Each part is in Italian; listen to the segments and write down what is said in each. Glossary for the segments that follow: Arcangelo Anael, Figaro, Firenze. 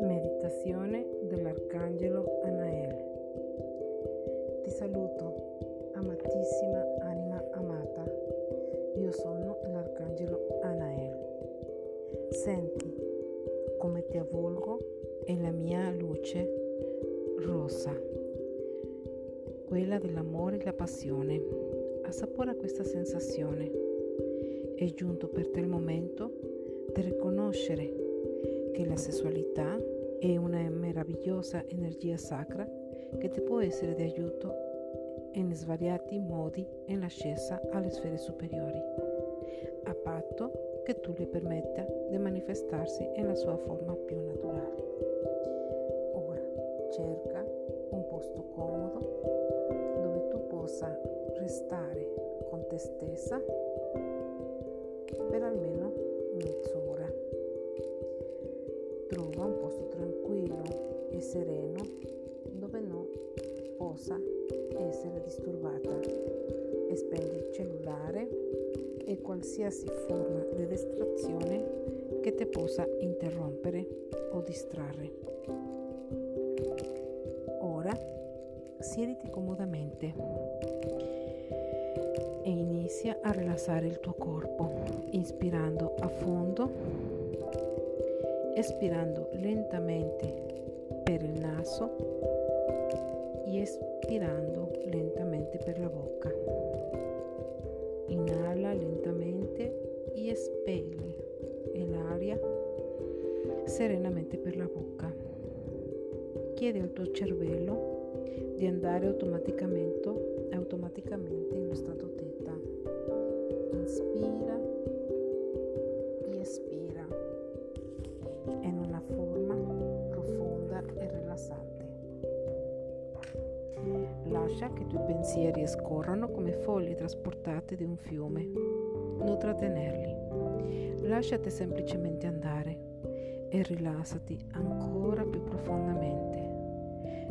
Meditazione dell'Arcangelo Anael. Ti saluto, amatissima anima amata. Io sono l'Arcangelo Anael. Senti come ti avvolgo e la mia luce rossa, quella dell'amore e la passione. Assapora questa sensazione. È giunto per te il momento di riconoscere che la sessualità è una meravigliosa energia sacra che ti può essere di aiuto in svariati modi nell'ascesa alle sfere superiori, a patto che tu le permetta di manifestarsi nella sua forma più naturale. Ora cerca un posto comodo dove tu possa restare con te stessa per almeno mezz'ora. Trova un posto tranquillo e sereno dove non possa essere disturbata e spegni il cellulare e qualsiasi forma di distrazione che te possa interrompere o distrarre. Siediti comodamente e inizia a rilassare il tuo corpo, inspirando a fondo, espirando lentamente per il naso e espirando lentamente per la bocca. Inala lentamente e espelli l'aria serenamente per la bocca. Chiedi al tuo cervello di andare automaticamente in stato teta. Inspira e espira in una forma profonda e rilassante. Lascia che i tuoi pensieri scorrano come foglie trasportate di un fiume. Non trattenerli. Lasciati semplicemente andare e rilassati ancora più profondamente.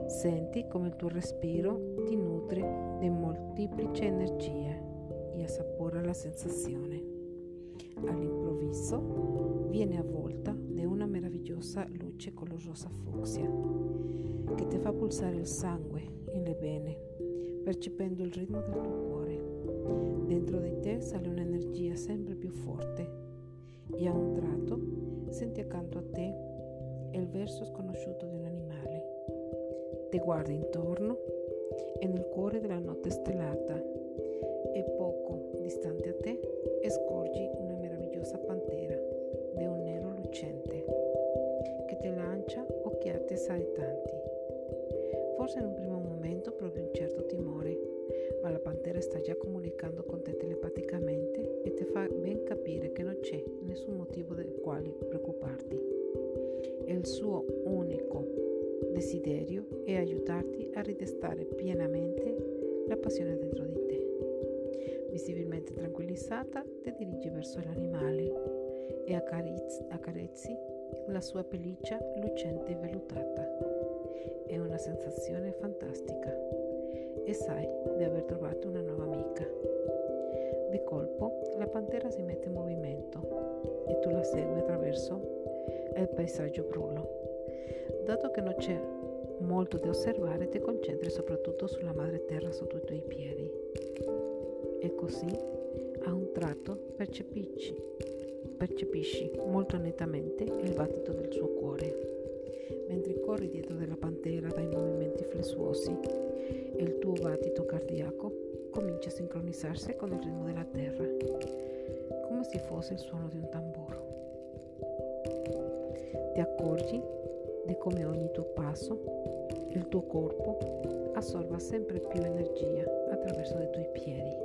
Senti come il tuo respiro ti nutre di molteplici energie e assapora la sensazione. All'improvviso viene avvolta da una meravigliosa luce color rosa fucsia che ti fa pulsare il sangue in le vene, percependo il ritmo del tuo cuore. Dentro di te sale un'energia sempre più forte e a un tratto senti accanto a te il verso sconosciuto di un animale. Ti guardi intorno e nel cuore della notte stellata e poco distante a te scorgi una meravigliosa pantera di un nero lucente che ti lancia occhiate saetanti. Forse in un primo momento provi un certo timore, ma la pantera sta già comunicando con te telepaticamente e ti fa ben capire che non c'è nessun motivo del quale preoccuparti. È il suo unico desiderio è aiutarti a ridestare pienamente la passione dentro di te. Visibilmente tranquillizzata, ti dirigi verso l'animale e accarezzi la sua pelliccia lucente e vellutata. È una sensazione fantastica e sai di aver trovato una nuova amica. Di colpo la pantera si mette in movimento e tu la segui attraverso il paesaggio brulo. Dato che non c'è molto da osservare, ti concentri soprattutto sulla madre terra sotto i tuoi piedi. E così, a un tratto, percepisci molto nettamente il battito del suo cuore. Mentre corri dietro della pantera dai movimenti flessuosi, il tuo battito cardiaco comincia a sincronizzarsi con il ritmo della terra, come se fosse il suono di un tamburo. Ti accorgi di come ogni tuo passo il tuo corpo assorba sempre più energia attraverso i tuoi piedi,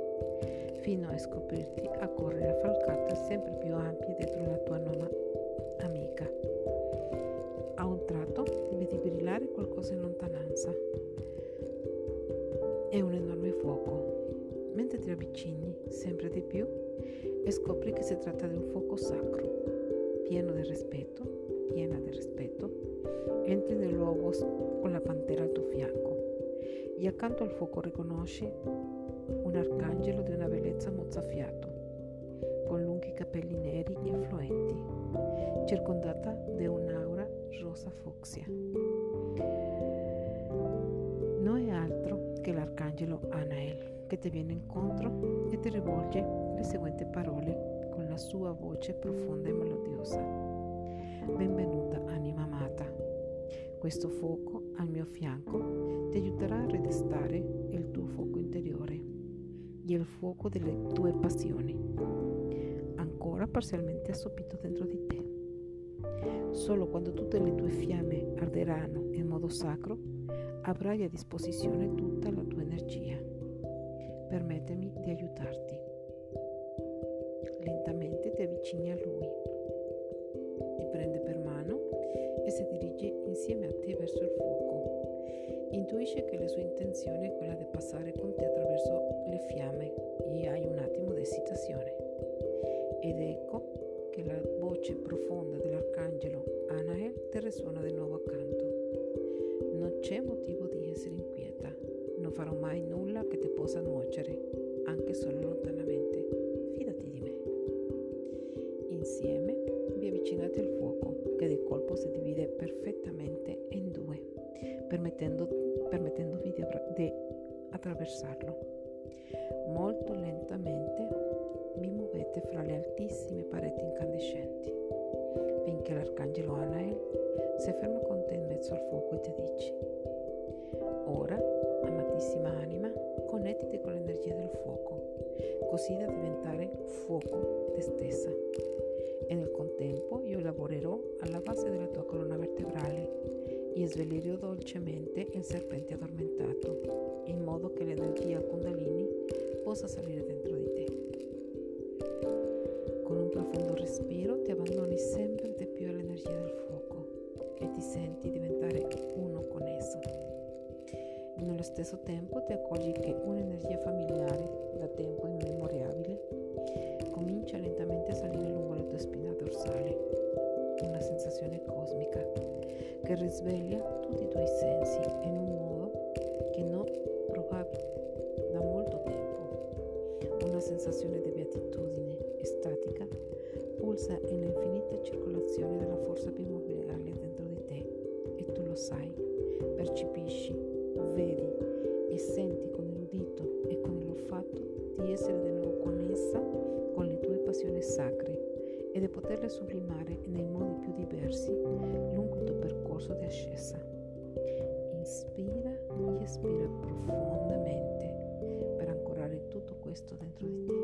fino a scoprirti a correre affalcata sempre più ampia dentro la tua nuova amica. A un tratto vedi brillare qualcosa in lontananza. È un enorme fuoco. Mentre ti avvicini sempre di più e scopri che si tratta di un fuoco sacro. Piena di rispetto, entri nel luogo con la pantera al tuo fianco e accanto al fuoco riconosci un arcangelo di una bellezza mozzafiato, con lunghi capelli neri e fluenti, circondata da un'aura rosa fucsia. Non è altro che l'Arcangelo Anael, che ti viene incontro e ti rivolge le seguenti parole con la sua voce profonda e melodiosa. Benvenuta anima amata, questo fuoco al mio fianco ti aiuterà a ridestare il tuo fuoco interiore e il fuoco delle tue passioni, ancora parzialmente assopito dentro di te. Solo quando tutte le tue fiamme arderanno in modo sacro, avrai a disposizione tutta la tua energia. Permettemi di aiutarti. Lentamente ti avvicini a lui, ti prende per mano e si dirige insieme a te verso il fuoco. Intuisce che la sua intenzione è quella di passare con te attraverso le fiamme e hai un attimo di esitazione. Ed ecco che la voce profonda dell'arcangelo Anael ti risuona di nuovo accanto. Non c'è motivo di essere inquieta, non farò mai nulla che ti possa nuocere, anche solo lontanamente. Fidati di me. Insieme vi avvicinate al fuoco, che di colpo si divide perfettamente in due, permettendovi di attraversarlo. Molto lentamente vi muovete fra le altissime pareti incandescenti, finché l'arcangelo Anael si ferma con te in mezzo al fuoco e ti dice: ora, amatissima anima, connettiti con l'energia del fuoco, così da diventare fuoco te stessa. E nel contempo io lavorerò alla base della tua colonna vertebrale e svelirò dolcemente il serpente addormentato, in modo che l'energia Kundalini possa salire dentro di te. Con un profondo respiro ti abbandoni sempre di più all'energia del fuoco e ti senti diventare uno con esso. Nello stesso tempo ti accorgi che un'energia familiare, da tempo immemoriabile, comincia lentamente a salire lungo la tua spina dorsale, una sensazione cosmica che risveglia tutti i tuoi sensi in un modo che non provavi da molto tempo. Una sensazione di beatitudine estatica pulsa nell'infinita circolazione della forza primordiale dentro di te, e tu lo sai, percepisci, vedi e senti con l'udito e con l'olfatto di essere di nuovo connessa con le tue passioni sacre e di poterle sublimare nei modi più diversi lungo il tuo percorso di ascesa. Inspira e espira profondamente per ancorare tutto questo dentro di te.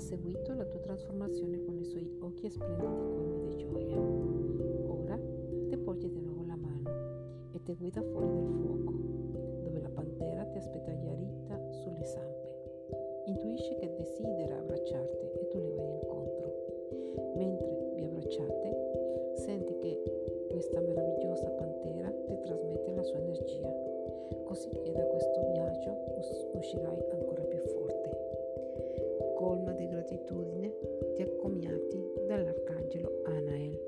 Seguito la tua trasformazione con i suoi occhi splendidi colmi di gioia. Ora ti porge di nuovo la mano e ti guida fuori dal fuoco, dove la pantera ti aspetta iarita sulle zampe. Intuisce che desidera abbracciarti e tu le vai incontro. Mentre vi abbracciate, senti che questa meravigliosa pantera ti trasmette la sua energia, così che da questo viaggio uscirai ancora più forte. Colma di gratitudine ti accomiati dall'arcangelo Anael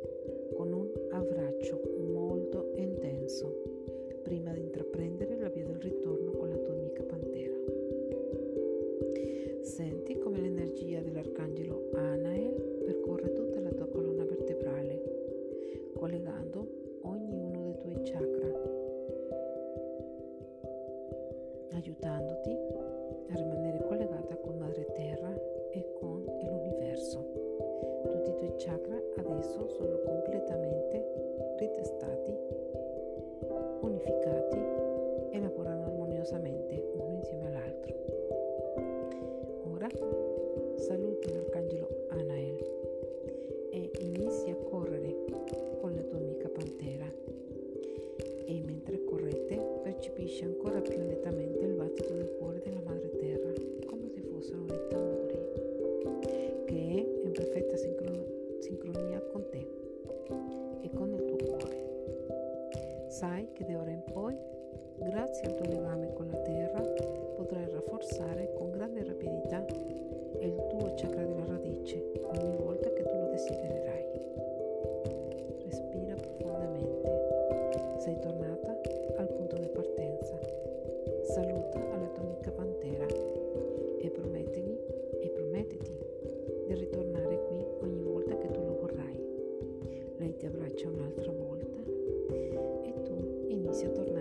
con un abbraccio molto intenso prima di intraprendere la via del ritorno con la tua amica pantera. Senti come l'energia dell'arcangelo Anael percorre tutta la tua colonna vertebrale, collegando ognuno dei tuoi chakra, aiutandoti a rimanere collegata con Madre Terra e con l'universo. Tutti i tuoi chakra adesso sono completamente ritestati, unificati e lavorano armoniosamente uno insieme all'altro. Ora saluti l'Arcangelo Anael e inizi a correre con la tua amica Pantera, e mentre correte percepisci ancora più nettamente il battito del cuore della Madre Terra, come se fossero dei tamburi, che è in perfetta sincronia con te. Sai che da ora in poi, grazie al tuo legame con la terra, potrai rafforzare con grande rapidità il tuo chakra della radice ogni volta che tu lo desidererai. Respira profondamente. Sei tornata al punto di partenza. Saluta alla tua amica pantera e promettiti di ritornare qui ogni volta che tu lo vorrai. Lei ti abbraccia un'altra volta e tu inizi a tornare.